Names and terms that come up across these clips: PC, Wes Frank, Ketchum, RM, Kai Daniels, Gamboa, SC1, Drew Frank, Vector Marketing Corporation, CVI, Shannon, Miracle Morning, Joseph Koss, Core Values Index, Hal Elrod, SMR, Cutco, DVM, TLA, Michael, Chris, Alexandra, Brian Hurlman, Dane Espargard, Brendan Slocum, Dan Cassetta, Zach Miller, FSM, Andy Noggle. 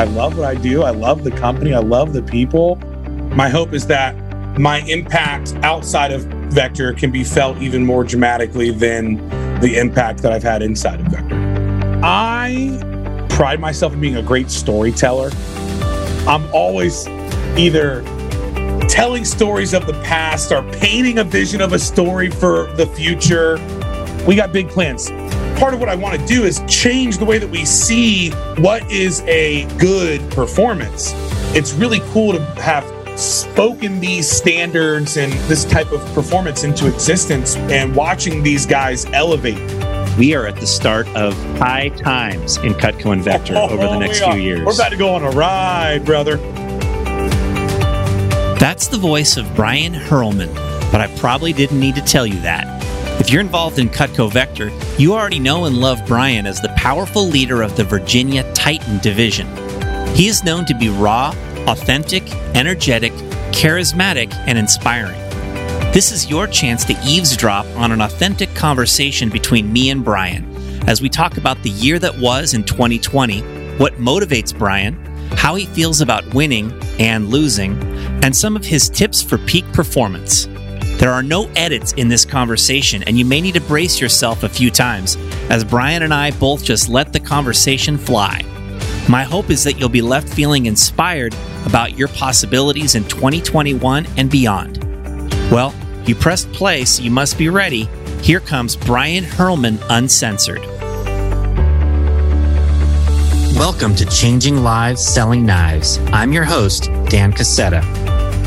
I love what I do. I love the company. I love the people. My hope is that my impact outside of Vector can be felt even more dramatically than the impact that I've had inside of Vector. I pride myself in being a great storyteller. I'm always either telling stories of the past or painting a vision of a story for the future. We got big plans. Part of what I want to do is change the way that we see what is a good performance. It's really cool to have spoken these standards and this type of performance into existence and watching these guys elevate. We are at the start of high times in Cutco and Vector over the next few years. We're about to go on a ride, brother. That's the voice of Brian Hurlman, but I probably didn't need to tell you that. If you're involved in Cutco Vector, you already know and love Brian as the powerful leader of the Virginia Titan division. He is known to be raw, authentic, energetic, charismatic, and inspiring. This is your chance to eavesdrop on an authentic conversation between me and Brian as we talk about the year that was in 2020, what motivates Brian, how he feels about winning and losing, and some of his tips for peak performance. There are no edits in this conversation, and you may need to brace yourself a few times, as Brian and I both just let the conversation fly. My hope is that you'll be left feeling inspired about your possibilities in 2021 and beyond. Well, you pressed play, so you must be ready. Here comes Brian Hurlman Uncensored. Welcome to Changing Lives, Selling Knives. I'm your host, Dan Cassetta.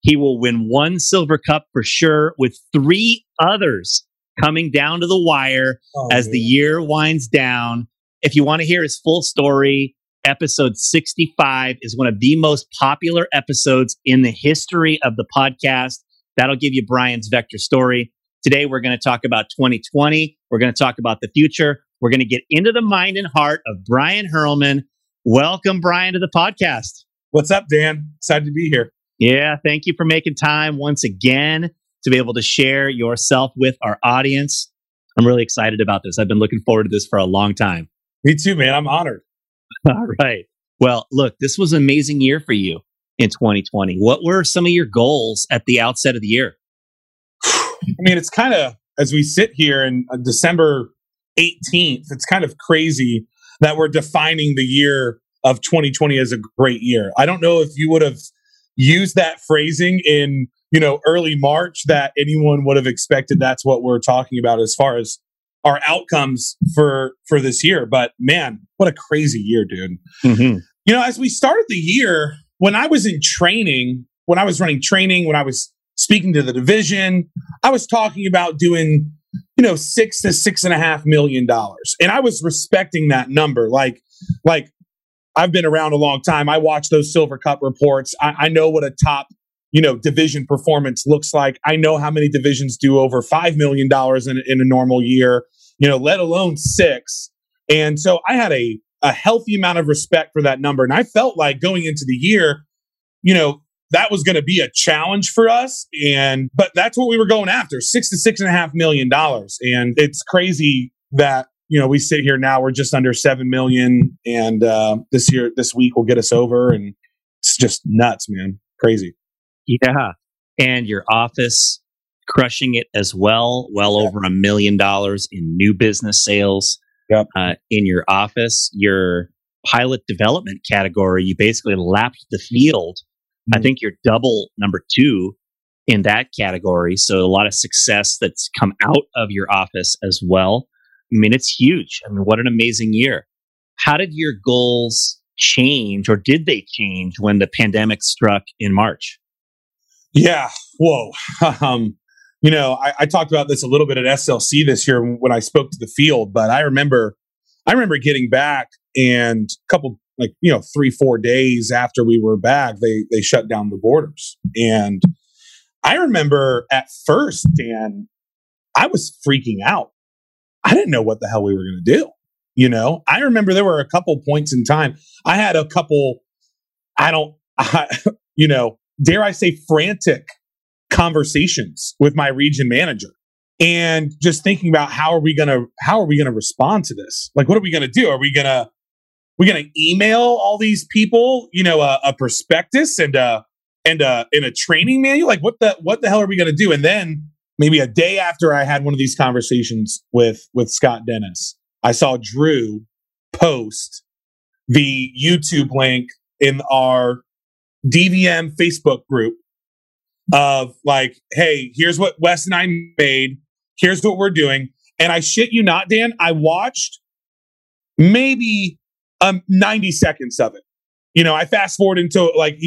He will win 1 silver cup for sure, with 3 others coming down to the wire as the year winds down. If you want to hear his full story, episode 65 is one of the most popular episodes in the history of the podcast. That'll give you Brian's Vector story. Today, we're going to talk about 2020. We're going to talk about the future. We're going to get into the mind and heart of Brian Hurlman. Welcome, Brian, to the podcast. What's up, Dan? Excited to be here. Yeah, thank you for making time once again to be able to share yourself with our audience. I'm really excited about this. I've been looking forward to this for a long time. Me too, man. I'm honored. All right. Well, look, this was an amazing year for you in 2020. What were some of your goals at the outset of the year? I mean, it's kind of, as we sit here in December 18th, it's kind of crazy that we're defining the year of 2020 as a great year. I don't know if you would have used that phrasing in, early March, that anyone would have expected that's what we're talking about as far as our outcomes for this year. But man, what a crazy year, dude. Mm-hmm. As we started the year, when I was in training, when I was running training, when I was speaking to the division, I was talking about doing you know, $6 to $6.5 million. And I was respecting that number. Like I've been around a long time. I watch those Silver Cup reports. I know what a top, you know, division performance looks like. I know how many divisions do over $5 million in a normal year, you know, let alone $6 million. And so I had a healthy amount of respect for that number. And I felt like going into the year, you know, that was going to be a challenge for us. But that's what we were going after, $6 to $6.5 million. And it's crazy that, you know, we sit here now, we're just under $7 million. And this week will get us over. And it's just nuts, man. Crazy. Yeah. And your office crushing it as well, over $1 million in new business sales. Yep. In your office, your pilot development category, you basically lapped the field. Mm-hmm. I think you're double number 2 in that category. So a lot of success that's come out of your office as well. I mean, it's huge. I mean, what an amazing year. How did your goals change, or did they change when the pandemic struck in March? Yeah. Whoa. You know, I talked about this a little bit at SLC this year when I spoke to the field, but I remember getting back, and a couple, 3-4 days after we were back, they shut down the borders. And I remember at first, Dan, I was freaking out. I didn't know what the hell we were going to do. You know, I remember there were a couple points in time. I had a couple, dare I say, frantic conversations with my region manager, and just thinking about how are we gonna respond to this? Like, what are we gonna do? Are we gonna email all these people, you know, a prospectus and a training manual? Like, what the hell are we gonna do? And then maybe a day after I had one of these conversations with Scott Dennis, I saw Drew post the YouTube link in our DVM Facebook group of like, hey, here's what Wes and I made. Here's what we're doing. And I shit you not, Dan, I watched maybe 90 seconds of it. You know, I fast forward into like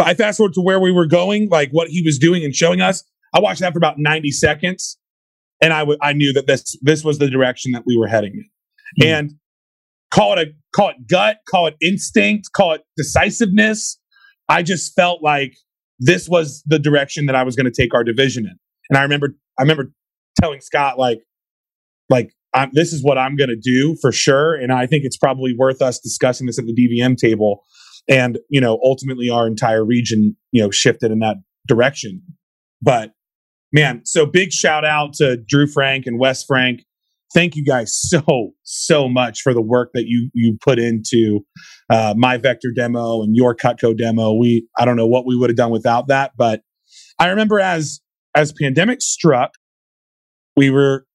I fast forward to where we were going, like what he was doing and showing us. I watched that for about 90 seconds. And I knew that this was the direction that we were heading in. Mm. And call it gut, call it instinct, call it decisiveness. I just felt like this was the direction that I was going to take our division in. And I remember telling Scott, this is what I'm going to do for sure. And I think it's probably worth us discussing this at the DVM table. And, you know, ultimately our entire region, you know, shifted in that direction. But man, so big shout out to Drew Frank and Wes Frank. Thank you guys so much for the work that you put into my Vector demo and your Cutco demo. I don't know what we would have done without that, but I remember as pandemic struck, we were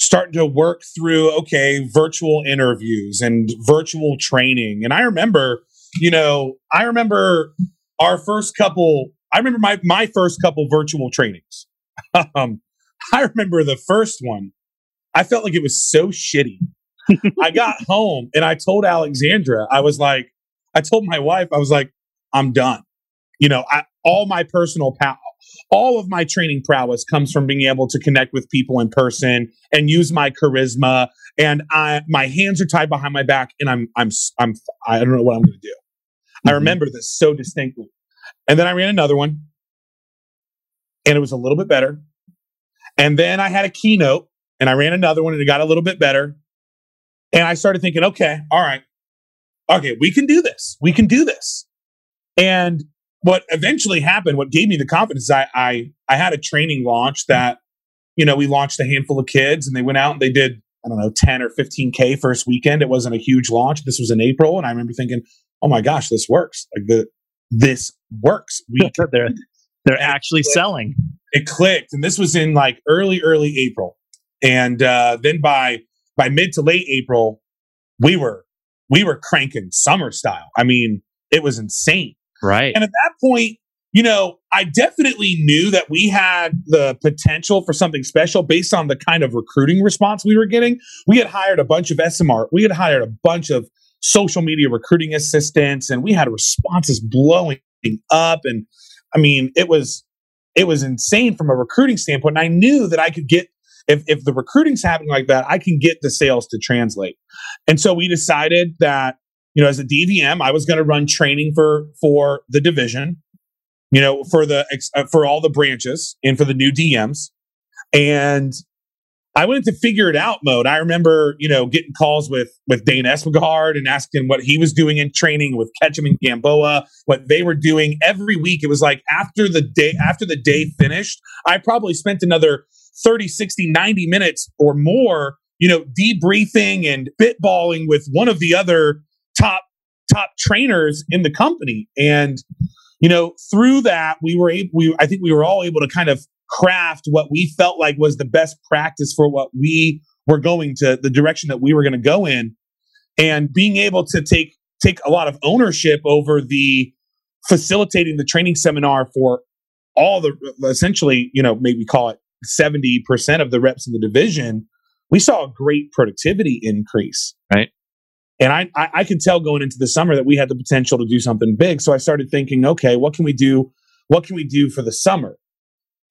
starting to work through, okay, virtual interviews and virtual training. And I remember our first couple. I remember my first couple virtual trainings. I remember the first one. I felt like it was so shitty. I got home and I told Alexandra, I told my wife, I was like, I'm done. You know, all of my training prowess comes from being able to connect with people in person and use my charisma. And my hands are tied behind my back, and I don't know what I'm going to do. Mm-hmm. I remember this so distinctly. And then I ran another one, and it was a little bit better. And then I had a keynote. And I ran another one, and it got a little bit better. And I started thinking, okay, all right. Okay, we can do this. We can do this. And what eventually happened, what gave me the confidence, is I had a training launch that, you know, we launched a handful of kids, and they went out and they did, I don't know, 10 or 15K first weekend. It wasn't a huge launch. This was in April. And I remember thinking, oh my gosh, this works. Like this works. They're actually selling. It clicked. And this was in like early April. And then by mid to late April, we were cranking summer style. I mean, it was insane. Right. And at that point, you know, I definitely knew that we had the potential for something special based on the kind of recruiting response we were getting. We had hired a bunch of SMR. We had hired a bunch of social media recruiting assistants, and we had responses blowing up. And I mean, it was insane from a recruiting standpoint. And I knew that I could get if the recruiting's happening like that, I can get the sales to translate. And so we decided that, you know, as a DVM, I was going to run training for the division, you know, for all the branches and for the new DMs. And I went into figure it out mode. I remember, you know, getting calls with Dane Espargard and asking what he was doing in training with Ketchum and Gamboa, what they were doing every week. It was like after the day finished, I probably spent another 30, 60, 90 minutes or more, you know, debriefing and bitballing with one of the other top trainers in the company. And, you know, through that, I think we were all able to kind of craft what we felt like was the best practice for what we were going to, the direction that we were going to go in, and being able to take a lot of ownership over the facilitating the training seminar for all the, essentially, you know, maybe call it 70% of the reps in the division. We saw a great productivity increase, right? And I could tell going into the summer that we had the potential to do something big. So I started thinking, okay, what can we do? What can we do for the summer?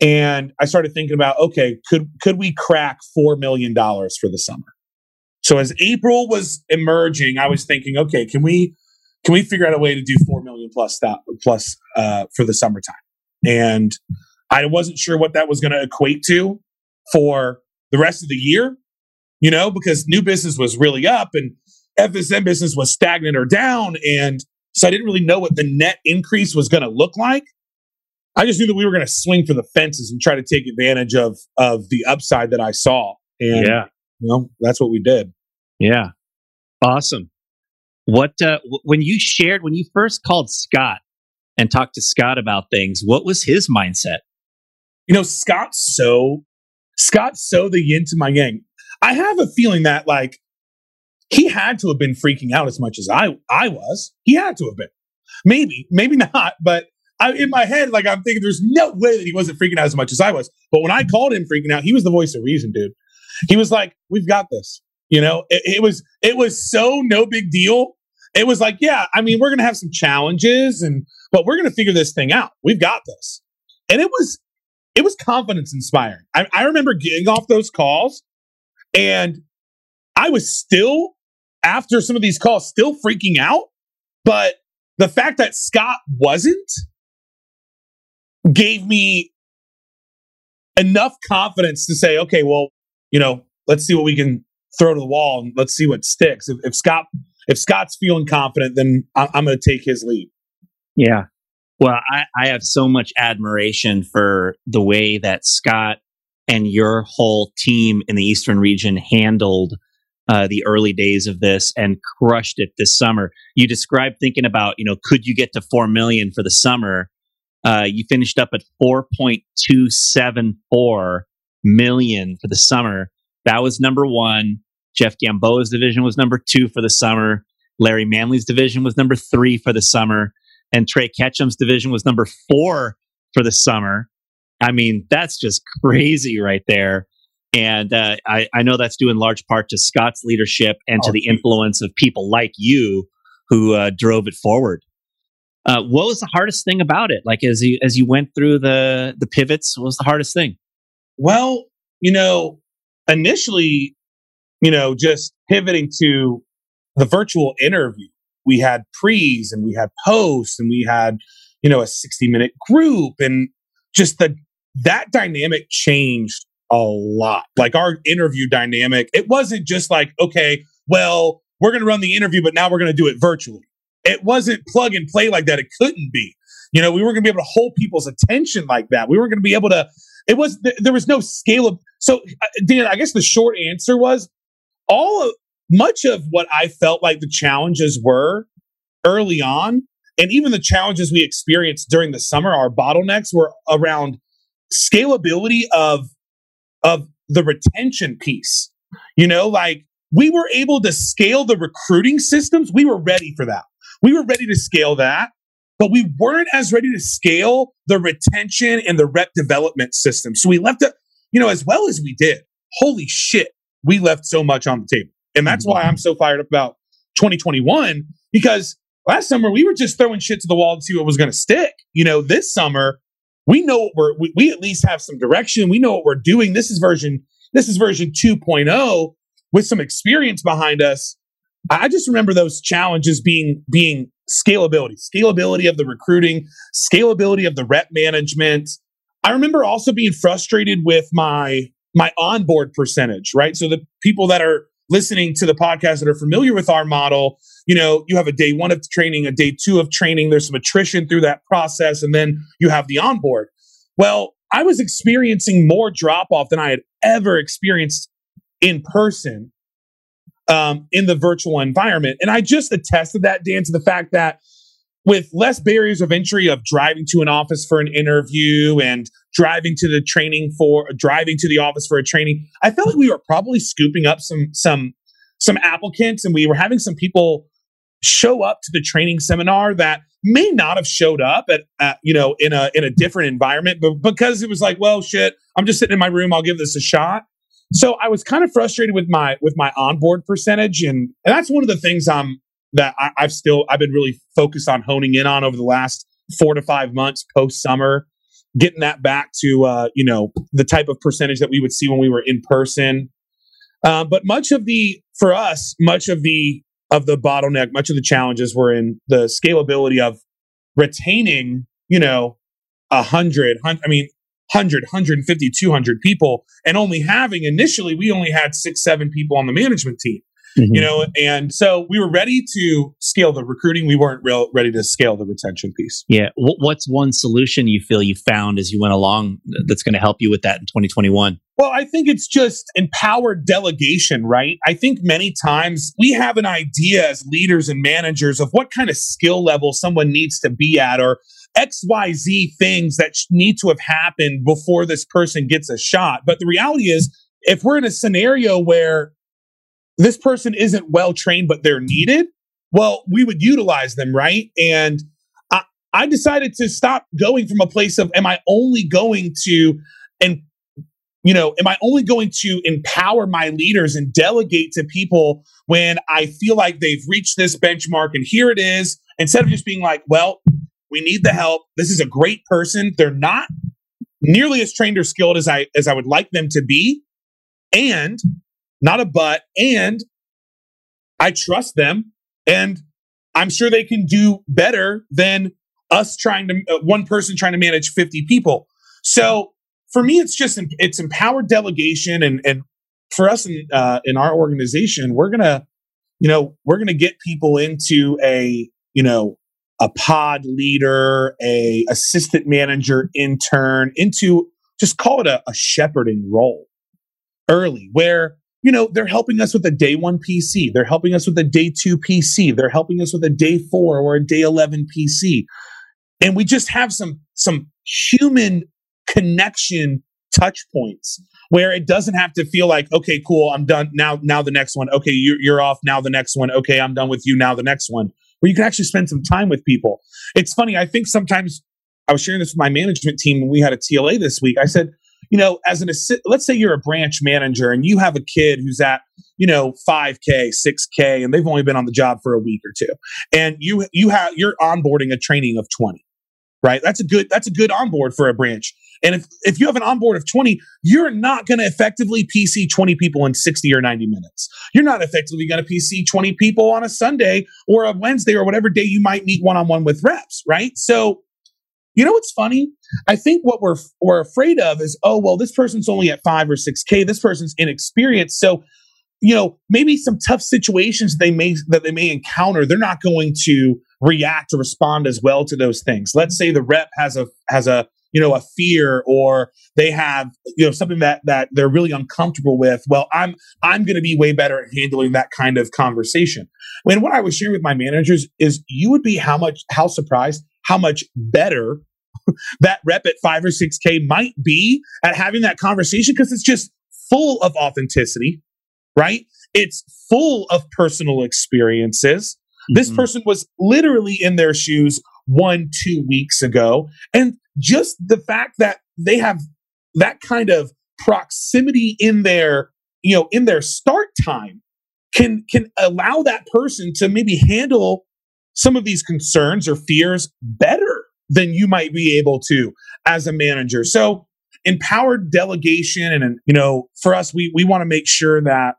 And I started thinking about, okay, could we crack $4 million for the summer? So as April was emerging, I was thinking, okay, can we figure out a way to do 4 million plus for the summertime? And I wasn't sure what that was going to equate to for the rest of the year, you know, because new business was really up and FSM business was stagnant or down. And so I didn't really know what the net increase was going to look like. I just knew that we were going to swing for the fences and try to take advantage of the upside that I saw. And, yeah, you know, that's what we did. Yeah. Awesome. What, when you first called Scott and talked to Scott about things, what was his mindset? You know, Scott's so the yin to my yang. I have a feeling that, like, he had to have been freaking out as much as I was. He had to have been. Maybe not, but in my head, like, I'm thinking there's no way that he wasn't freaking out as much as I was. But when I called him freaking out, he was the voice of reason, dude. He was like, we've got this. You know, it was so no big deal. It was like, yeah, I mean, we're going to have some challenges, but we're going to figure this thing out. We've got this. And it was confidence inspiring. I remember getting off those calls, and I was still, after some of these calls, still freaking out. But the fact that Scott wasn't gave me enough confidence to say, okay, well, you know, let's see what we can throw to the wall and let's see what sticks. If Scott's feeling confident, then I'm going to take his lead. Yeah. Well, I have so much admiration for the way that Scott and your whole team in the Eastern region handled the early days of this and crushed it this summer. You described thinking about, you know, could you get to 4 million for the summer? You finished up at 4.274 million for the summer. That was number one. Jeff Gamboa's division was number two for the summer. Larry Manley's division was number three for the summer. And Trey Ketchum's division was number four for the summer. I mean, that's just crazy right there. And I know that's due in large part to Scott's leadership and to the influence of people like you who drove it forward. What was the hardest thing about it? Like, as you went through the pivots, what was the hardest thing? Well, you know, initially, you know, just pivoting to the virtual interview. We had pre's and we had posts and we had, you know, a 60-minute group, and just that dynamic changed a lot. Like, our interview dynamic, it wasn't just like, okay, well, we're going to run the interview, but now we're going to do it virtually. It wasn't plug and play like that. It couldn't be. You know, we weren't going to be able to hold people's attention like that. We weren't going to be able to. It was there was no scale of. So, Dan, I guess the short answer was much of what I felt like the challenges were early on, and even the challenges we experienced during the summer, our bottlenecks were around scalability of the retention piece. You know, like, we were able to scale the recruiting systems. We were ready for that. We were ready to scale that, but we weren't as ready to scale the retention and the rep development system. So we left it, you know, as well as we did. Holy shit, we left so much on the table. And that's why I'm so fired up about 2021, because last summer we were just throwing shit to the wall to see what was going to stick. You know, this summer, we know what we at least have some direction. We know what we're doing. This is version This is version 2.0 with some experience behind us. I just remember those challenges being scalability of the recruiting, scalability of the rep management. I remember also being frustrated with my onboard percentage, right? So the people that are listening to the podcast that are familiar with our model, you have a day one of training, a day two of training, there's some attrition through that process, and then you have the onboard. Well, I was experiencing more drop-off than I had ever experienced in person in the virtual environment. And I just attested that, Dan, to the fact that with less barriers of entry of driving to an office for an interview and driving to the office for a training, I felt like we were probably scooping up some applicants, and we were having some people show up to the training seminar that may not have showed up at in a different environment, but because it was like, well, shit, I'm just sitting in my room, I'll give this a shot. So I was kind of frustrated with my onboard percentage, and that's one of the things I've been really focused on honing in on over the last 4 to 5 months post summer, getting that back to the type of percentage that we would see when we were in person. But much of the bottleneck, much of the challenges were in the scalability of retaining 100, 150, 200 people, and we only had 6-7 people on the management team. Mm-hmm. And so we were ready to scale the recruiting. We weren't ready to scale the retention piece. Yeah. What's one solution you feel you found as you went along that's going to help you with that in 2021? Well, I think it's just empowered delegation, right? I think many times we have an idea as leaders and managers of what kind of skill level someone needs to be at, or XYZ things that need to have happened before this person gets a shot. But the reality is, if we're in a scenario where this person isn't well-trained, but they're needed, well, we would utilize them, right? And I decided to stop going from a place of, am I only going to empower my leaders and delegate to people when I feel like they've reached this benchmark and here it is, instead of just being like, well, we need the help. This is a great person. They're not nearly as trained or skilled as I would like them to be. And not a but, and I trust them, and I'm sure they can do better than us one person trying to manage 50 people. So for me, it's just it's empowered delegation, and for us in our organization, we're gonna get people into a pod leader, a assistant manager, intern, into just call it a shepherding role early, where they're helping us with a day one PC. They're helping us with a day two PC. They're helping us with a day 4 or a day 11 PC. And we just have some human connection touch points where it doesn't have to feel like, okay, cool, I'm done. Now the next one. Okay, you're off. Now the next one. Okay, I'm done with you. Now the next one. Where you can actually spend some time with people. It's funny. I think sometimes I was sharing this with my management team when we had a TLA this week. I said, let's say you're a branch manager and you have a kid who's at, 5K, 6K, and they've only been on the job for a week or two, and you're onboarding a training of 20, right? That's a good onboard for a branch. And if you have an onboard of 20, you're not going to effectively PC 20 people in 60 or 90 minutes. You're not effectively going to PC 20 people on a Sunday or a Wednesday or whatever day you might meet one-on-one with reps, right? So, what's funny? I think what we're afraid of is, oh, well, this person's only at 5 or 6K. This person's inexperienced. So, maybe some tough situations that they may encounter, they're not going to react or respond as well to those things. Let's say the rep has a fear, or they have, something that they're really uncomfortable with. Well, I'm going to be way better at handling that kind of conversation. And what I was sharing with my managers is you would be how surprised how much better that rep at 5 or 6K might be at having that conversation, because it's just full of authenticity, right? It's full of personal experiences. Mm-hmm. This person was literally in their shoes 1-2 weeks ago. And just the fact that they have that kind of proximity in their start time can allow that person to maybe handle some of these concerns or fears better than you might be able to as a manager. So empowered delegation. And you know, for us, we want to make sure that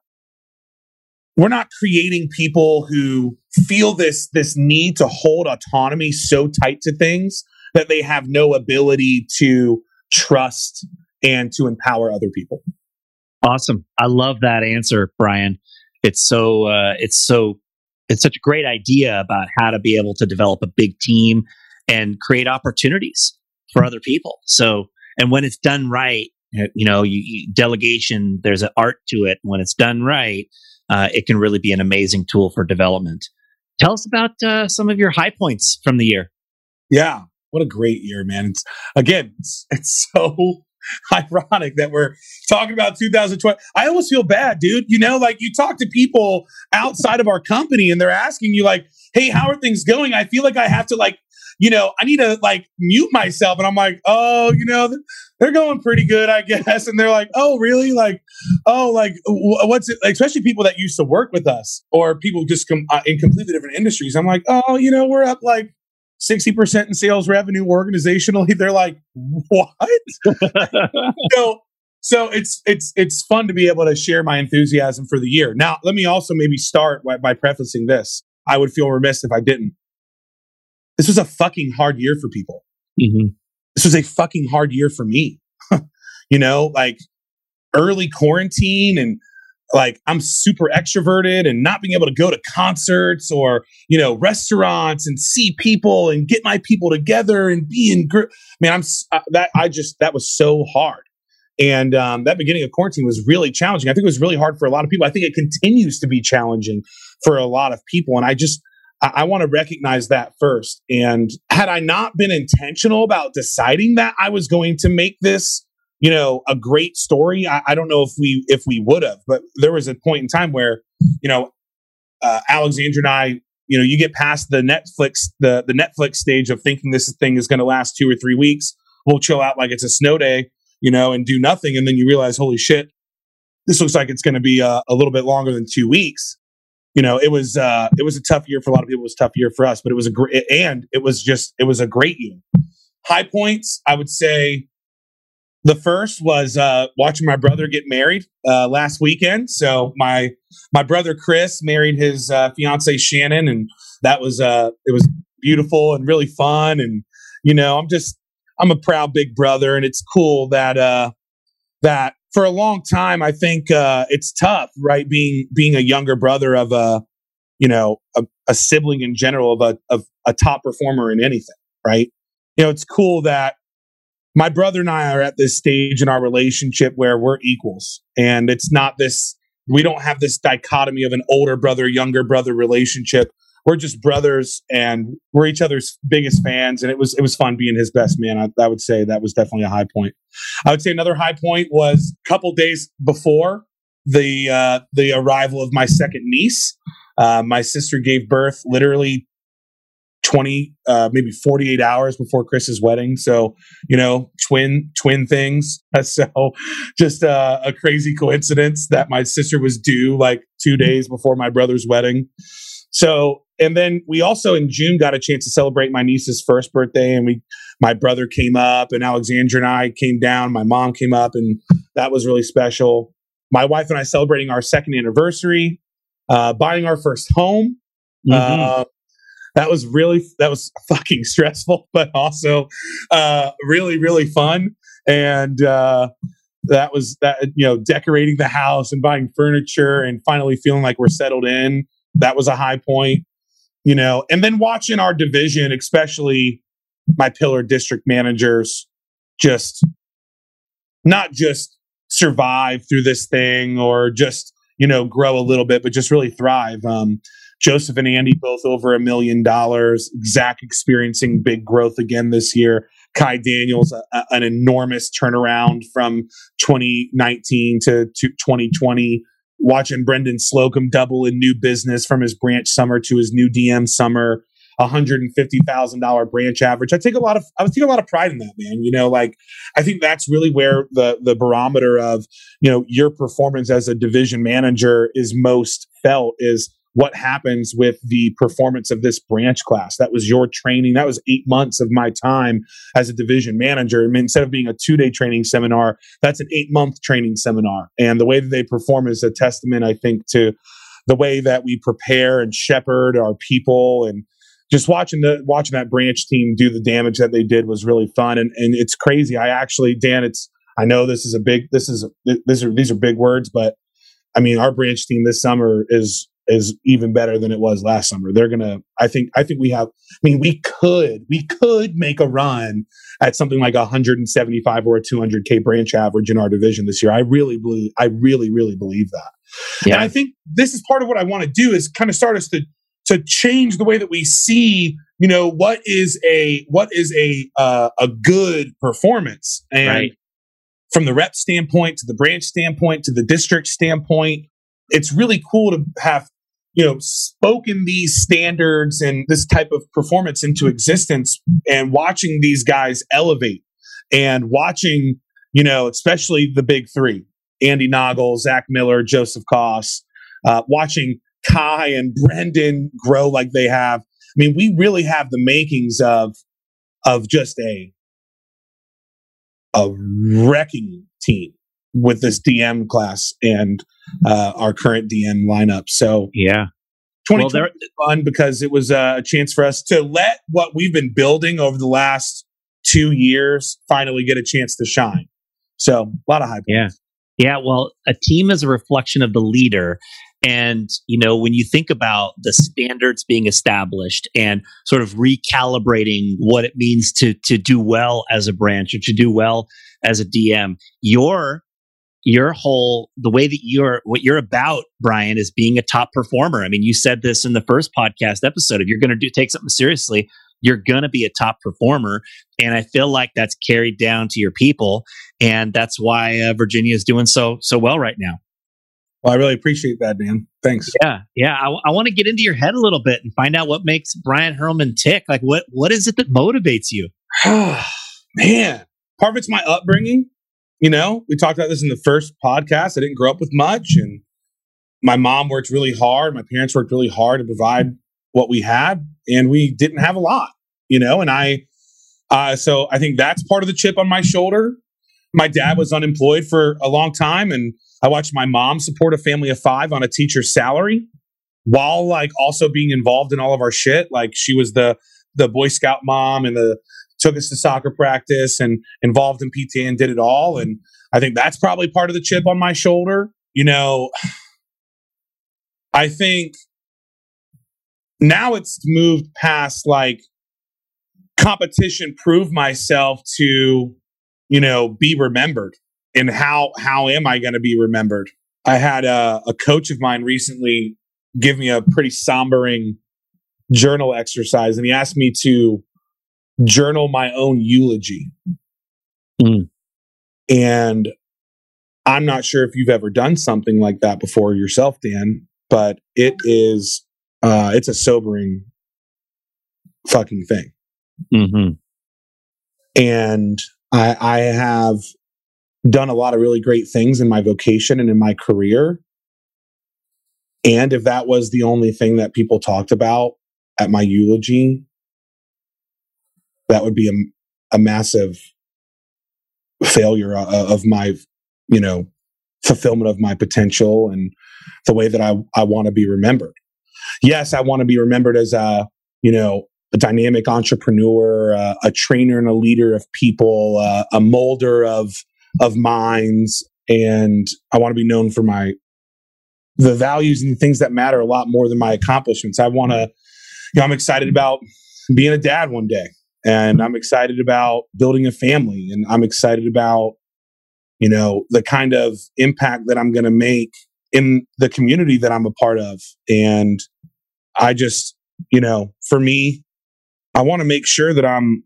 we're not creating people who feel this need to hold autonomy so tight to things that they have no ability to trust and to empower other people. Awesome. I love that answer, Brian. It's such a great idea about how to be able to develop a big team and create opportunities for other people. So, and when it's done right, you know, delegation, there's an art to it. When it's done right, it can really be an amazing tool for development. Tell us about some of your high points from the year. Yeah. What a great year, man. It's so ironic that we're talking about 2020. I almost feel bad, dude. You know, like you talk to people outside of our company and they're asking you like, hey, how are things going? I feel like I have to like, you know, I need to like mute myself. And I'm like, oh, you know, they're going pretty good, I guess. And they're like, oh, really? Like, oh, like what's it? Like, especially people that used to work with us or people just in completely different industries. I'm like, oh, you know, we're up like 60% in sales revenue organizationally. They're like, what? So it's fun to be able to share my enthusiasm for the year. Now, let me also maybe start by prefacing this. I would feel remiss if I didn't. This was a fucking hard year for people. Mm-hmm. This was a fucking hard year for me. You know, like early quarantine and like I'm super extroverted and not being able to go to concerts or, you know, restaurants and see people and get my people together and be in group. Man, that was so hard. And that beginning of quarantine was really challenging. I think it was really hard for a lot of people. I think it continues to be challenging for a lot of people. And I want to recognize that first. And had I not been intentional about deciding that I was going to make this, you know, a great story, I don't know if we would have. But there was a point in time where, you know, Alexandra and I, you know, you get past the Netflix stage of thinking this thing is going to last 2 or 3 weeks. We'll chill out like it's a snow day, you know, and do nothing. And then you realize, holy shit, this looks like it's going to be a little bit longer than 2 weeks. You know, it was a tough year for a lot of people. It was a tough year for us, but it was a great year. High points, I would say, the first was watching my brother get married last weekend. So my brother Chris married his fiancee Shannon, and that was it was beautiful and really fun. And you know, I'm a proud big brother, and it's cool that that. For a long time, I think it's tough, right? Being a younger brother of a sibling in general of a top performer in anything, right? You know, it's cool that my brother and I are at this stage in our relationship where we're equals, and it's not this. We don't have this dichotomy of an older brother, younger brother relationship. We're just brothers, and we're each other's biggest fans. And it was fun being his best man. I would say that was definitely a high point. I would say another high point was a couple days before the arrival of my second niece. My sister gave birth literally 48 hours before Chris's wedding. So you know, twin things. So just a crazy coincidence that my sister was due like 2 days before my brother's wedding. So. And then we also in June got a chance to celebrate my niece's first birthday, and my brother came up, and Alexandra and I came down. My mom came up, and that was really special. My wife and I celebrating our second anniversary, buying our first home. Mm-hmm. That was fucking stressful, but also really, really fun. And decorating the house and buying furniture and finally feeling like we're settled in. That was a high point. You know, and then watching our division, especially my pillar district managers, just not just survive through this thing or just, you know, grow a little bit, but just really thrive. Joseph and Andy both over $1 million. Zach experiencing big growth again this year. Kai Daniels, an enormous turnaround from 2019 to 2020. Watching Brendan Slocum double in new business from his branch summer to his new DM summer, $150,000 branch average. I take a lot of pride in that, man. You know, like I think that's really where the barometer of, you know, your performance as a division manager is most felt, is what happens with the performance of this branch class. That was your training. That was 8 months of my time as a division manager. I mean, instead of being a 2-day training seminar, that's an 8-month training seminar. And the way that they perform is a testament, I think, to the way that we prepare and shepherd our people. And just watching that branch team do the damage that they did was really fun. And it's crazy. I actually, Dan, these are big words, but I mean, our branch team this summer is even better than it was last summer. They're going to, I think we have, I mean, we could make a run at something like 175 or a 200K branch average in our division this year. I really believe that. Yeah. And I think this is part of what I want to do is kind of start us to change the way that we see, you know, what is a good performance. And right. From the rep standpoint, to the branch standpoint, to the district standpoint, it's really cool to have, you know, spoken these standards and this type of performance into existence, and watching these guys elevate, and watching, you know, especially the big three, Andy Noggle, Zach Miller, Joseph Koss, watching Kai and Brendan grow like they have. I mean, we really have the makings of just a wrecking team with this DM class and our current DM lineup. So yeah, 2020 was fun because it was a chance for us to let what we've been building over the last 2 years finally get a chance to shine. So a lot of hype. Yeah. Yeah. Well, a team is a reflection of the leader. And, you know, when you think about the standards being established and sort of recalibrating what it means to do well as a branch or to do well as a DM, what you're about, Brian, is being a top performer. I mean, you said this in the first podcast episode. If you're going to take something seriously, you're going to be a top performer. And I feel like that's carried down to your people. And that's why Virginia is doing so well right now. Well, I really appreciate that, Dan. Thanks. Yeah. Yeah. I want to get into your head a little bit and find out what makes Brian Hurlman tick. Like what is it that motivates you? Man, part of it's my upbringing. You know, we talked about this in the first podcast. I didn't grow up with much, and my mom worked really hard. My parents worked really hard to provide what we had, and we didn't have a lot, you know, and so I think that's part of the chip on my shoulder. My dad was unemployed for a long time, and I watched my mom support a family of 5 on a teacher's salary while like also being involved in all of our shit. Like she was the Boy Scout mom and took us to soccer practice and involved in PTA and did it all. And I think that's probably part of the chip on my shoulder. You know, I think now it's moved past like competition, prove myself to, you know, be remembered. And how am I going to be remembered? I had a coach of mine recently give me a pretty sombering journal exercise, and he asked me to journal my own eulogy. Mm. And I'm not sure if you've ever done something like that before yourself, Dan, but it is it's a sobering fucking thing. Mm-hmm. And I have done a lot of really great things in my vocation and in my career. And if that was the only thing that people talked about at my eulogy, that would be a massive failure of my, you know, fulfillment of my potential and the way that I want to be remembered. Yes, I want to be remembered as a, you know, a dynamic entrepreneur, a trainer and a leader of people, a molder of minds. And I want to be known for the values and the things that matter a lot more than my accomplishments. I want to, you know, I'm excited about being a dad one day. And I'm excited about building a family. And I'm excited about, you know, the kind of impact that I'm going to make in the community that I'm a part of. And I just, you know, for me, I want to make sure that I'm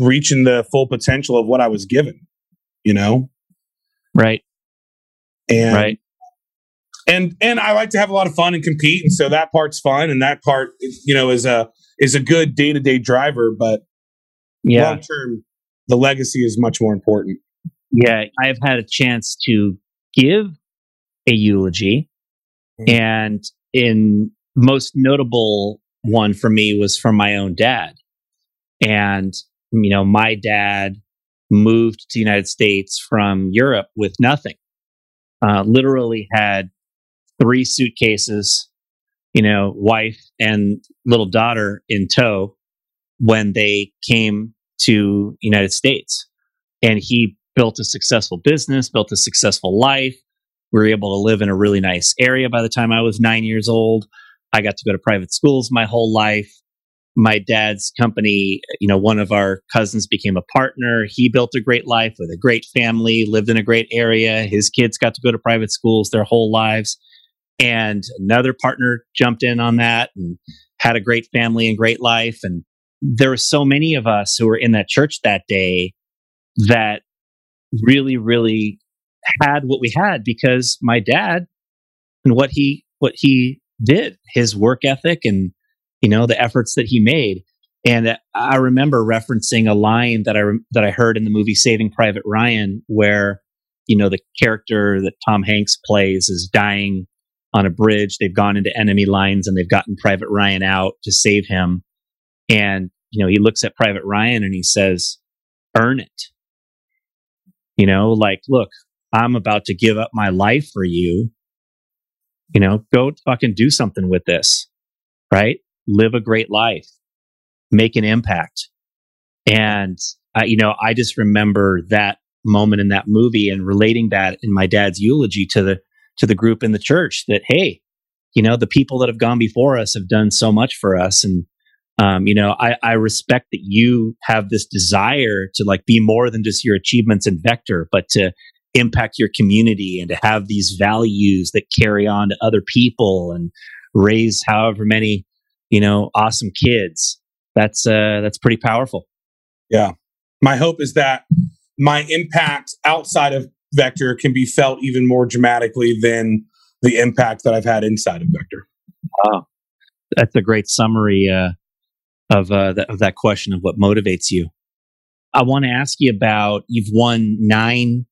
reaching the full potential of what I was given, you know? Right. And, right. And I like to have a lot of fun and compete. And so that part's fun. And that part, you know, is a good day-to-day driver, but yeah, long-term, the legacy is much more important. Yeah, I've had a chance to give a eulogy, and in most notable one for me was from my own dad. And, you know, my dad moved to the United States from Europe with nothing. Literally had 3 suitcases, you know, wife and little daughter in tow when they came to the United States. And he built a successful business, built a successful life. We were able to live in a really nice area by the time I was 9 years old. I got to go to private schools my whole life. My dad's company, you know, one of our cousins became a partner. He built a great life with a great family, lived in a great area. His kids got to go to private schools their whole lives. And another partner jumped in on that and had a great family and great life. And there were so many of us who were in that church that day that really, really had what we had because my dad and what he did, his work ethic and, you know, the efforts that he made. And I remember referencing a line that I heard in the movie Saving Private Ryan, where, you know, the character that Tom Hanks plays is dying on a bridge. They've gone into enemy lines and they've gotten Private Ryan out to save him. And, you know, he looks at Private Ryan and he says, "Earn it." You know, like, look, I'm about to give up my life for you. You know, go fucking do something with this, right? Live a great life, make an impact. And, you know, I just remember that moment in that movie and relating that in my dad's eulogy to the group in the church that, hey, you know, the people that have gone before us have done so much for us. And, you know, I respect that you have this desire to like be more than just your achievements in Vector, but to impact your community and to have these values that carry on to other people and raise however many, you know, awesome kids. That's pretty powerful. Yeah. My hope is that my impact outside of Vector can be felt even more dramatically than the impact that I've had inside of Vector. Wow. That's a great summary of that question of what motivates you. I want to ask you about, you've won 9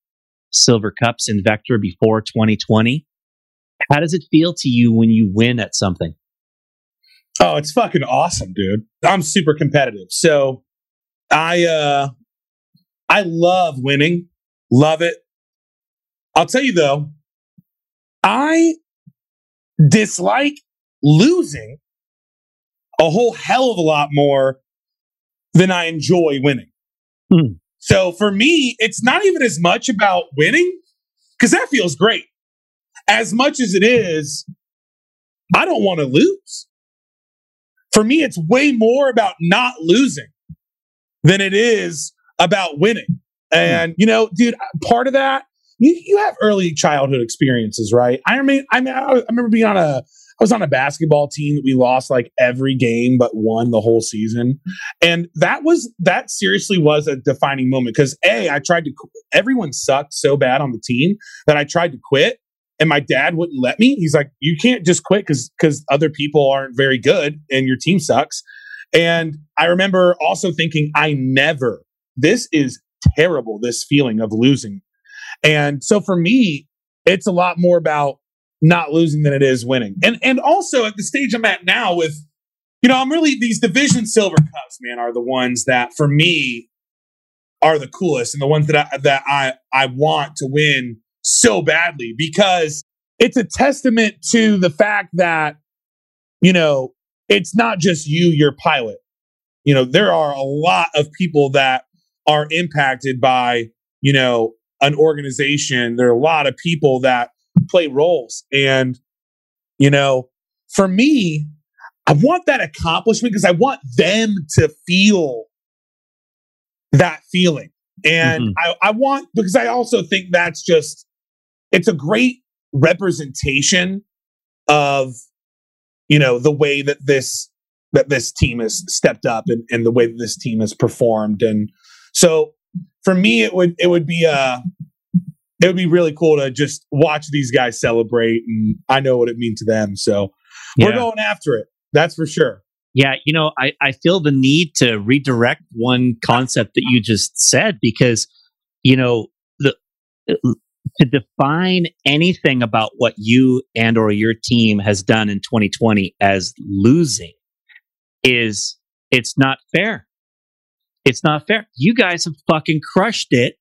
silver cups in Vector before 2020. How does it feel to you when you win at something? Oh, it's fucking awesome, dude. I'm super competitive. So I love winning. Love it. I'll tell you though, I dislike losing a whole hell of a lot more than I enjoy winning. Mm. So for me, it's not even as much about winning, because that feels great. As much as it is, I don't want to lose. For me, it's way more about not losing than it is about winning. And, you know, dude, part of that, you have early childhood experiences, right? I remember being I was on a basketball team that we lost like every game, but won the whole season. And that seriously was a defining moment. Cause I tried to, everyone sucked so bad on the team that I tried to quit. And my dad wouldn't let me. He's like, you can't just quit because other people aren't very good and your team sucks. And I remember also thinking, this is terrible, this feeling of losing. And so for me, it's a lot more about not losing than it is winning. And also at the stage I'm at now with, you know, I'm really, these division silver cups, man, are the ones that for me are the coolest and the ones that I want to win so badly, because it's a testament to the fact that, you know, it's not just your pilot. You know, there are a lot of people that are impacted by, you know, an organization. There are a lot of people that play roles. And, you know, for me, I want that accomplishment because I want them to feel that feeling. And I want, because I also think that's just, it's a great representation of, you know, the way that this team has stepped up and the way that this team has performed. And so for me, it would be really cool to just watch these guys celebrate, and I know what it means to them. So we're going after it. That's for sure. Yeah. You know, I feel the need to redirect one concept that you just said, because, you know, to define anything about what you and or your team has done in 2020 as losing is, it's not fair. It's not fair. You guys have fucking crushed it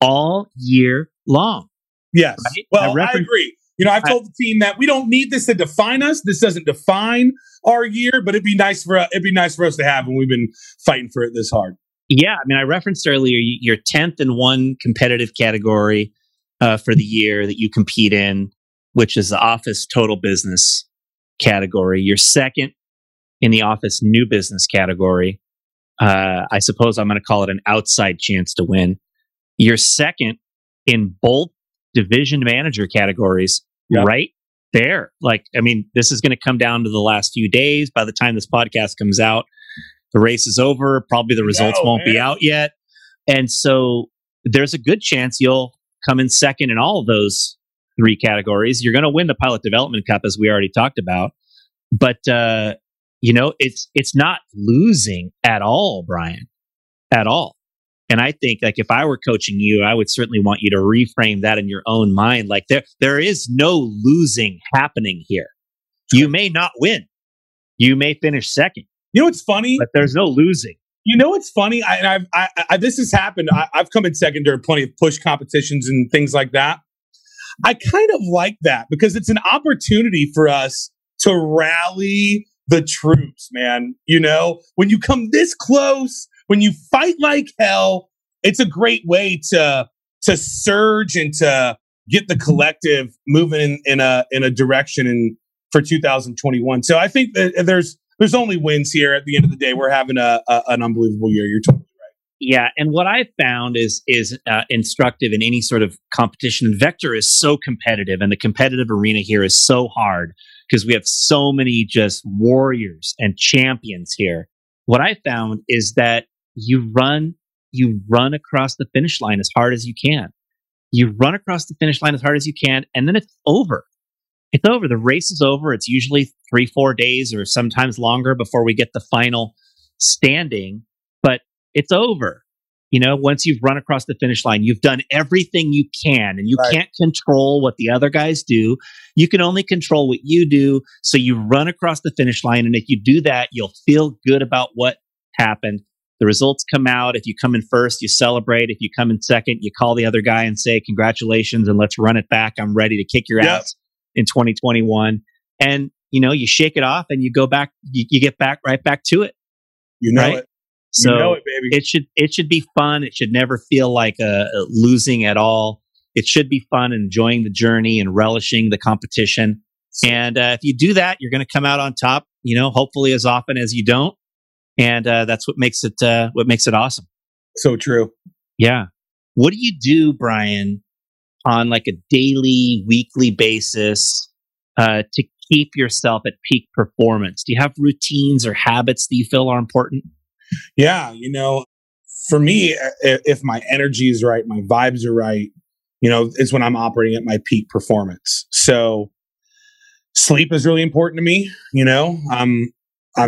all year long. Yes. Right? Well, I agree. You know, I've told the team that we don't need this to define us. This doesn't define our year, but it'd be nice for us to have when we've been fighting for it this hard. Yeah, I mean, I referenced earlier your 10th in one competitive category for the year that you compete in, which is the office total business category. You're second in the office new business category. I suppose I'm going to call it an outside chance to win. You're second in both division manager categories, yep. Right there. Like, I mean, this is going to come down to the last few days. By the time this podcast comes out, the race is over. Probably the results won't be out yet. And so there's a good chance you'll come in second in all of those three categories. You're going to win the Pilot Development Cup, as we already talked about. But, you know, it's not losing at all, Brian, at all. And I think, like, if I were coaching you, I would certainly want you to reframe that in your own mind. Like, there is no losing happening here. You may not win. You may finish second. You know what's funny? But there's no losing. You know what's funny? This has happened. I've come in second during plenty of push competitions and things like that. I kind of like that because it's an opportunity for us to rally the troops, man. You know, when you come this close, when you fight like hell, it's a great way to surge and to get the collective moving in a direction for 2021. So I think that there's only wins here. At the end of the day, we're having an unbelievable year. You're totally right. Yeah, and what I found is instructive in any sort of competition. Vector is so competitive, and the competitive arena here is so hard because we have so many just warriors and champions here. What I found is that you run across the finish line as hard as you can. You run across the finish line as hard as you can, and then it's over. It's over. The race is over. It's usually 3-4 days or sometimes longer before we get the final standing, but it's over. You know, once you've run across the finish line, you've done everything you can, and you can't control what the other guys do. You can only control what you do. So you run across the finish line, and if you do that, you'll feel good about what happened. The results come out. If you come in first, you celebrate. If you come in second, you call the other guy and say, congratulations, and let's run it back. I'm ready to kick your ass in 2021. And, you know, you shake it off and you go back, you get back right back to it. You know it. So you know it, baby. It should be fun. It should never feel like a losing at all. It should be fun, enjoying the journey and relishing the competition. And if you do that, you're going to come out on top. You know, hopefully as often as you don't. And that's what makes it awesome. So true. Yeah. What do you do, Brian, on like a daily, weekly basis to keep yourself at peak performance? Do you have routines or habits that you feel are important? Yeah, you know, for me, if my energy is right, my vibes are right, you know, it's when I'm operating at my peak performance. So sleep is really important to me. You know, I'm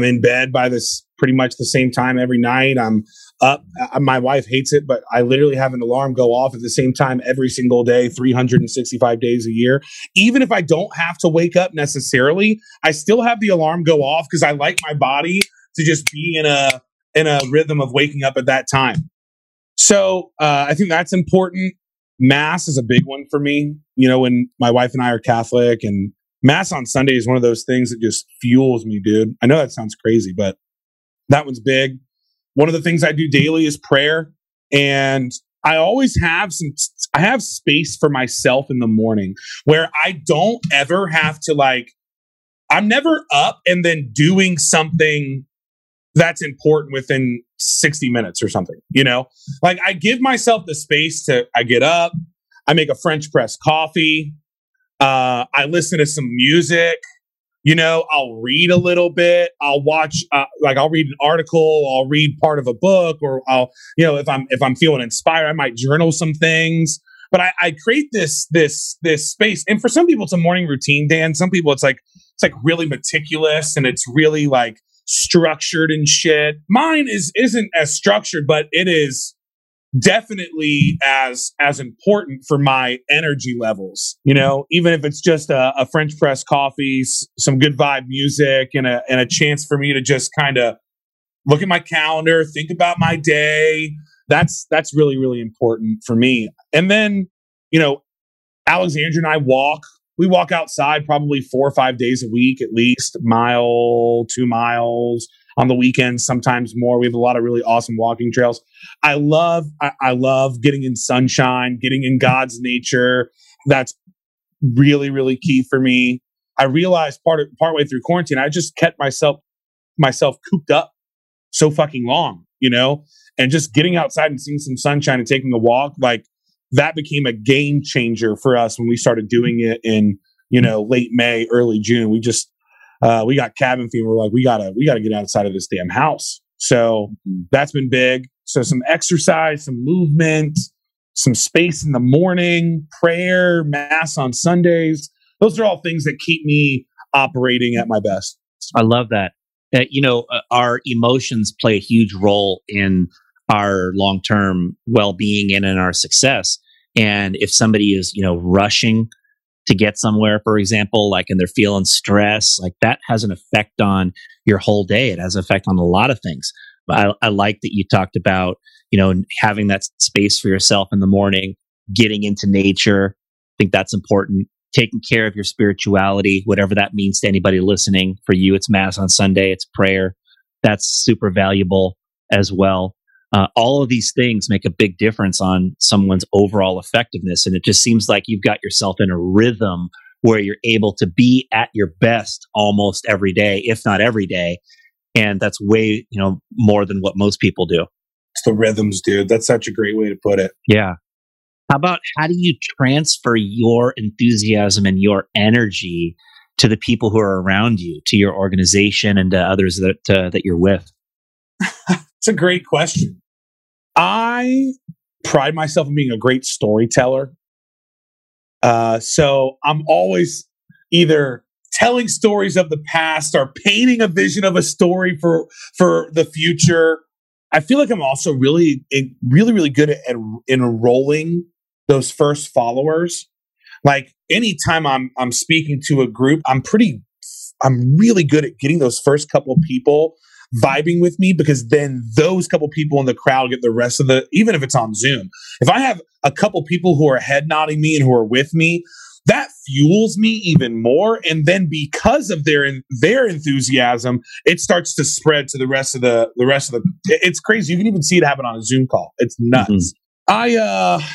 in bed by this pretty much the same time every night. I'm up. My wife hates it, but I literally have an alarm go off at the same time every single day, 365 days a year. Even if I don't have to wake up necessarily, I still have the alarm go off because I like my body to just be in a rhythm of waking up at that time. So I think that's important. Mass is a big one for me. You know, when my wife and I are Catholic, and Mass on Sunday is one of those things that just fuels me, dude. I know that sounds crazy, but that one's big. One of the things I do daily is prayer. And I always have I have space for myself in the morning where I don't ever have to, like, I'm never up and then doing something that's important within 60 minutes or something, you know? Like, I give myself the space I get up, I make a French press coffee, I listen to some music, you know, I'll read a little bit, I'll watch, I'll read an article, I'll read part of a book, or I'll, you know, if I'm feeling inspired, I might journal some things, but I create this space. And for some people, it's a morning routine, Dan. Some people, it's like really meticulous, and it's really like structured and shit. Mine isn't as structured, but it is definitely as important for my energy levels, you know, even if it's just a French press coffee, some good vibe music, and a chance for me to just kind of look at my calendar, think about my day. That's really, really important for me. And then, you know, Alexandra and I walk outside probably 4 or 5 days a week, at least 1 mile, 2 miles on the weekends, sometimes more. We have a lot of really awesome walking trails. I love getting in sunshine, getting in God's nature. That's really, really key for me. I realized partway through quarantine, I just kept myself cooped up so fucking long, you know, and just getting outside and seeing some sunshine and taking a walk, like that became a game changer for us when we started doing it in, you know, late May, early June. We just we got cabin fever. We're like, we gotta get outside of this damn house. So that's been big. So some exercise, some movement, some space in the morning, prayer, mass on Sundays. Those are all things that keep me operating at my best. I love that. You know, our emotions play a huge role in our long-term well-being and in our success. And if somebody is, you know, rushing to get somewhere, for example, like, and they're feeling stress, like that has an effect on your whole day. It has an effect on a lot of things. I like that you talked about, you know, having that space for yourself in the morning, getting into nature. I think that's important. Taking care of your spirituality, whatever that means to anybody listening. For you, it's mass on Sunday, it's prayer. That's super valuable as well. All of these things make a big difference on someone's overall effectiveness. And it just seems like you've got yourself in a rhythm where you're able to be at your best almost every day, if not every day. And that's way, you know, more than what most people do. It's the rhythms, dude. That's such a great way to put it. Yeah. How do you transfer your enthusiasm and your energy to the people who are around you, to your organization and to others that you're with? It's a great question. I pride myself on being a great storyteller. So I'm always either telling stories of the past or painting a vision of a story for the future. I feel like I'm also really good at enrolling those first followers. Like anytime I'm speaking to a group, I'm really good at getting those first couple people vibing with me, because then those couple people in the crowd get the rest of even if it's on Zoom. If I have a couple people who are head nodding me and who are with me, that fuels me even more. And then because of their enthusiasm, it starts to spread to the rest of the, it's crazy. You can even see it happen on a Zoom call. It's nuts. Mm-hmm.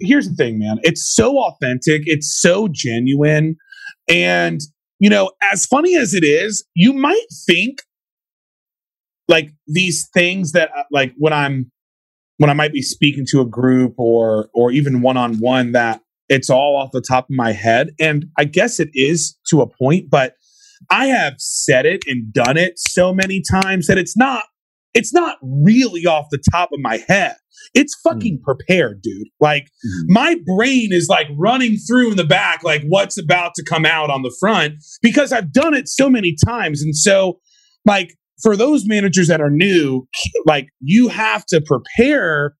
Here's the thing, man. It's so authentic. It's so genuine. And, you know, as funny as it is, you might think like these things that like when I might be speaking to a group or even one-on-one that it's all off the top of my head. And I guess it is to a point, but I have said it and done it so many times that it's not really off the top of my head. It's fucking prepared, dude. Like my brain is like running through in the back, like what's about to come out on the front, because I've done it so many times. And so like for those managers that are new, like you have to prepare.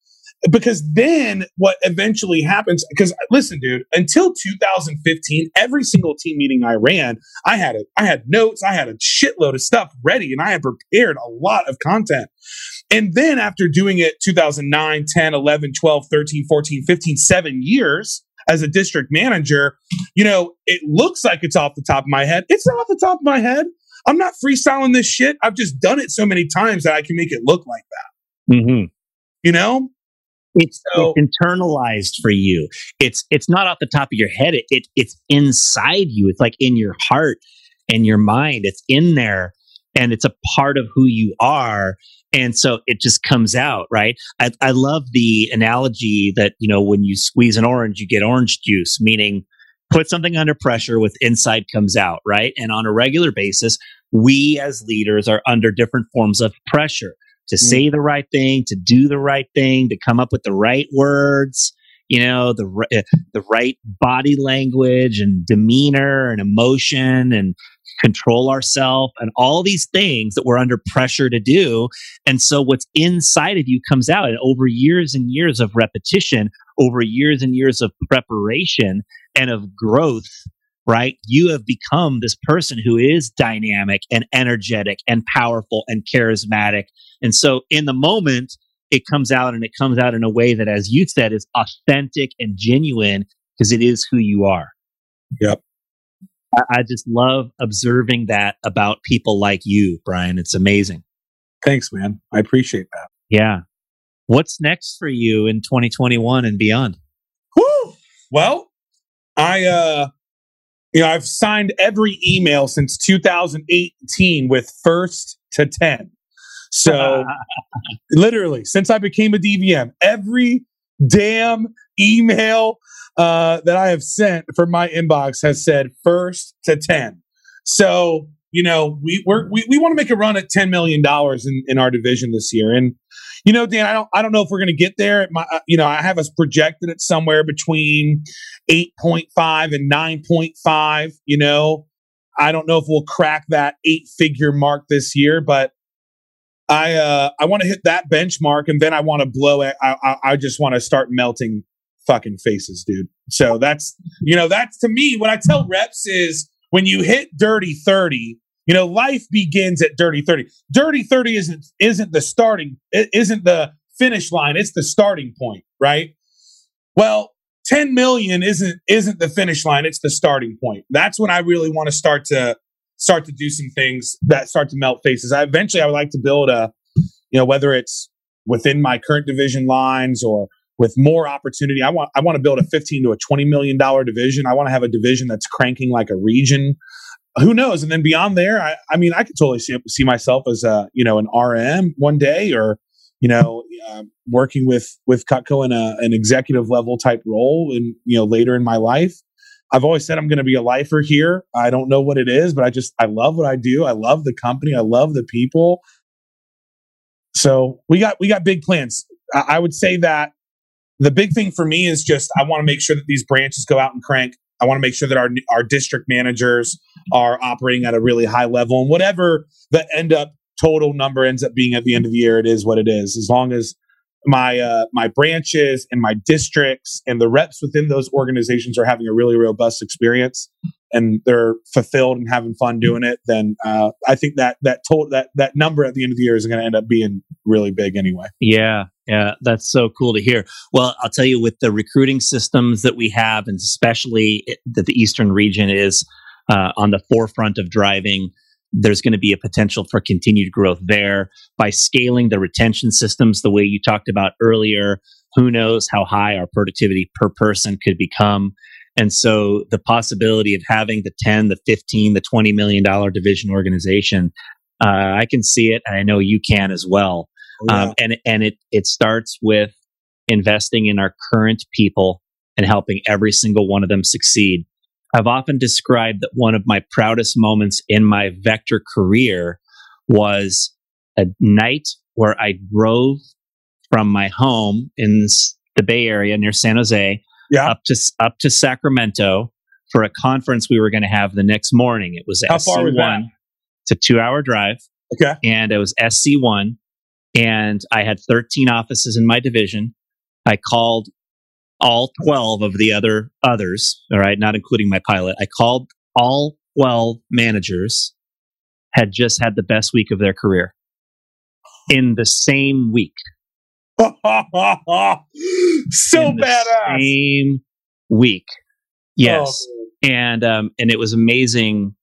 Because then what eventually happens, because listen, dude, until 2015, every single team meeting I ran, I had notes, I had a shitload of stuff ready, and I had prepared a lot of content. And then after doing it 2009, 10, 11, 12, 13, 14, 15, 7 years as a district manager, you know, it looks like it's off the top of my head. It's not off the top of my head. I'm not freestyling this shit. I've just done it so many times that I can make it look like that. Mm-hmm. You know? It's internalized for you. It's not off the top of your head. It's inside you. It's like in your heart and your mind. It's in there, and it's a part of who you are. And so it just comes out, right? I love the analogy that, you know, when you squeeze an orange, you get orange juice, meaning put something under pressure, with inside comes out, right? And on a regular basis, we as leaders are under different forms of pressure. To say the right thing, to do the right thing, to come up with the right words, you know, the right body language and demeanor and emotion and control ourselves, and all these things that we're under pressure to do. And so what's inside of you comes out, and over years and years of repetition, over years and years of preparation and of growth, right? You have become this person who is dynamic and energetic and powerful and charismatic. And so in the moment, it comes out, and it comes out in a way that, as you said, is authentic and genuine because it is who you are. Yep. I just love observing that about people like you, Brian. It's amazing. Thanks, man. I appreciate that. Yeah. What's next for you in 2021 and beyond? Whew. Well, I've signed every email since 2018 with first to 10. So literally, since I became a DVM, every damn email that I have sent from my inbox has said first to 10. So, we want to make a run at $10 million in our division this year. And, Dan, I don't know if we're going to get there. I have us projected at somewhere between 8.5 and 9.5. I don't know if we'll crack that 8-figure mark this year, but I want to hit that benchmark, and then I want to blow it. I just want to start melting fucking faces, dude. So that's to me, what I tell reps is when you hit dirty 30, life begins at dirty 30. Dirty 30 isn't the starting, it isn't the finish line. It's the starting point, right? Well, 10 million isn't the finish line. It's the starting point. That's when I really want to start to do some things that start to melt faces. I would like to build a, whether it's within my current division lines or with more opportunity, I want to build a $15 to a $20 million division. I want to have a division that's cranking like a region. Who knows? And then beyond there, I could totally see myself as an RM one day, or, working with Cutco in an executive level type role in, later in my life. I've always said I'm going to be a lifer here. I don't know what it is, but I love what I do. I love the company. I love the people. So we got big plans. I would say that the big thing for me is just, I want to make sure that these branches go out and crank. I want to make sure that our district managers are operating at a really high level, and whatever the total number ends up being at the end of the year, it is what it is. As long as my branches and my districts and the reps within those organizations are having a really robust experience and they're fulfilled and having fun doing it, then I think that number at the end of the year is going to end up being really big anyway. Yeah, that's so cool to hear. Well, I'll tell you, with the recruiting systems that we have, and especially that the Eastern region is on the forefront of driving, there's going to be a potential for continued growth there by scaling the retention systems the way you talked about earlier. Who knows how high our productivity per person could become. And so the possibility of having the 10, the 15, the $20 million division organization, I can see it, and I know you can as well. Yeah. And it starts with investing in our current people and helping every single one of them succeed. I've often described that one of my proudest moments in my Vector career was a night where I drove from my home in the Bay Area near San Jose up to Sacramento for a conference we were going to have the next morning. It was SC1. It's a 2-hour drive. Okay. And it was SC1, and I had 13 offices in my division. I called all 12 of the others, all right, not including my pilot. I called all 12 managers, had just had the best week of their career in the same week. So badass. Same week. Yes. Oh. And it was amazing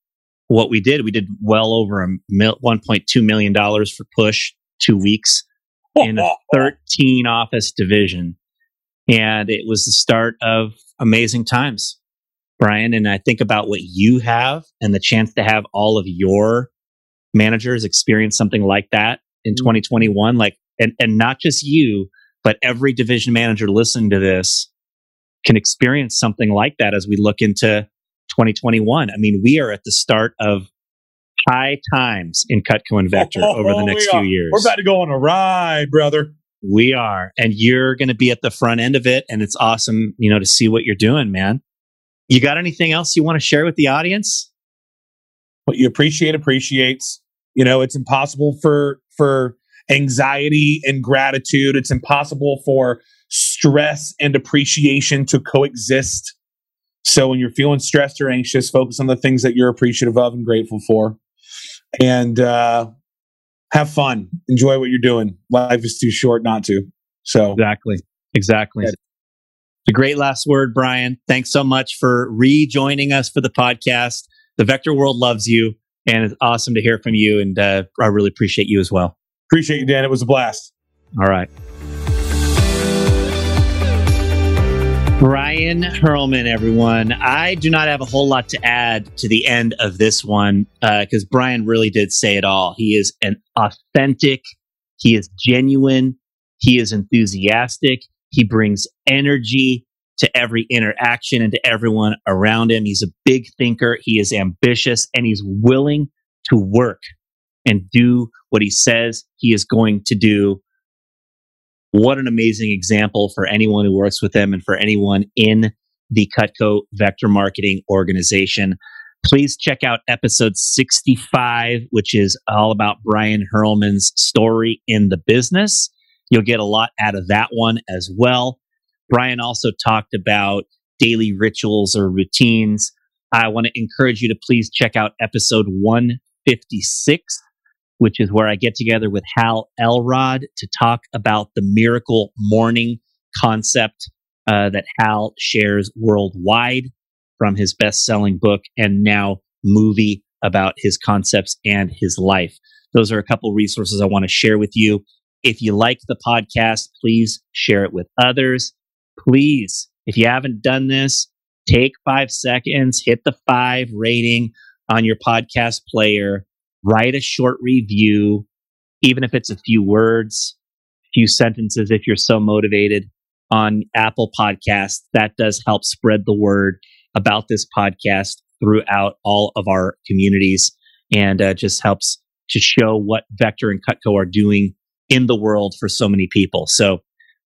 what we did. We did well over $1.2 million for push 2 weeks in a 13 office division. And it was the start of amazing times, Brian. And I think about what you have and the chance to have all of your managers experience something like that in 2021. Like, and not just you, but every division manager listening to this can experience something like that as we look into 2021. I mean, we are at the start of high times in Cutco and Vector over the next few years. We're about to go on a ride, brother. We are. And you're going to be at the front end of it. And it's awesome, to see what you're doing, man. You got anything else you want to share with the audience? What you appreciate appreciates. You know, it's impossible for anxiety and gratitude. It's impossible for stress and appreciation to coexist. So when you're feeling stressed or anxious, focus on the things that you're appreciative of and grateful for, and have fun. Enjoy what you're doing. Life is too short not to. So exactly. Yeah. A great last word, Brian. Thanks so much for rejoining us for the podcast. The Vector world loves you, and it's awesome to hear from you. And I really appreciate you as well. Appreciate you, Dan. It was a blast. All right. Brian Hurlman, everyone. I do not have a whole lot to add to the end of this one because Brian really did say it all. He is he is genuine, he is enthusiastic. He brings energy to every interaction and to everyone around him. He's a big thinker. He is ambitious, and he's willing to work and do what he says he is going to do. What an amazing example for anyone who works with him and for anyone in the Cutco Vector Marketing organization. Please check out episode 65, which is all about Brian Hurlman's story in the business. You'll get a lot out of that one as well. Brian also talked about daily rituals or routines. I want to encourage you to please check out episode 156, which is where I get together with Hal Elrod to talk about the Miracle Morning concept that Hal shares worldwide from his best-selling book and now movie about his concepts and his life. Those are a couple resources I want to share with you. If you like the podcast, please share it with others. Please, if you haven't done this, take 5 seconds, hit the 5 rating on your podcast player, write a short review, even if it's a few words, a few sentences, if you're so motivated on Apple Podcasts. That does help spread the word about this podcast throughout all of our communities and just helps to show what Vector and Cutco are doing in the world for so many people. So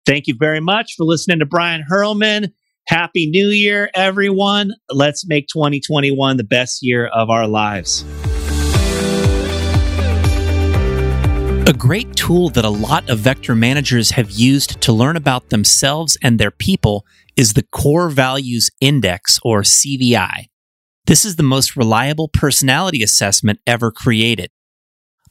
thank you very much for listening to Brian Hurlman. Happy New Year, everyone. Let's make 2021 the best year of our lives. A great tool that a lot of Vector managers have used to learn about themselves and their people is the Core Values Index, or CVI. This is the most reliable personality assessment ever created.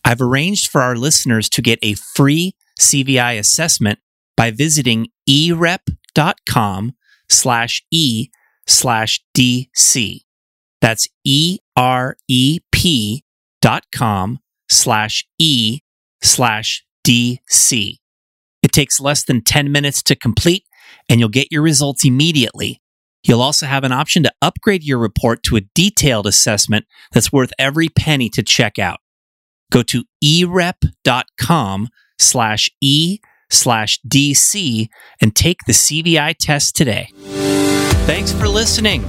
I've arranged for our listeners to get a free CVI assessment by visiting erep.com/e/DC. That's erep.com/e/DC. It takes less than 10 minutes to complete, and you'll get your results immediately. You'll also have an option to upgrade your report to a detailed assessment that's worth every penny to check out. Go to erep.com/e/DC and take the CVI test today. Thanks for listening.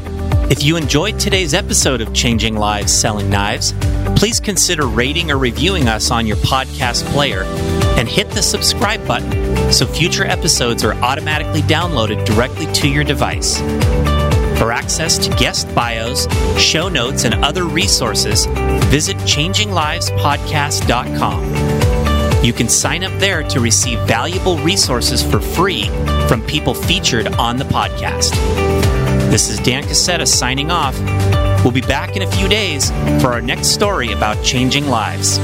If you enjoyed today's episode of Changing Lives, Selling Knives, please consider rating or reviewing us on your podcast player and hit the subscribe button so future episodes are automatically downloaded directly to your device. For access to guest bios, show notes, and other resources, visit changinglivespodcast.com. You can sign up there to receive valuable resources for free from people featured on the podcast. This is Dan Cassetta signing off. We'll be back in a few days for our next story about changing lives.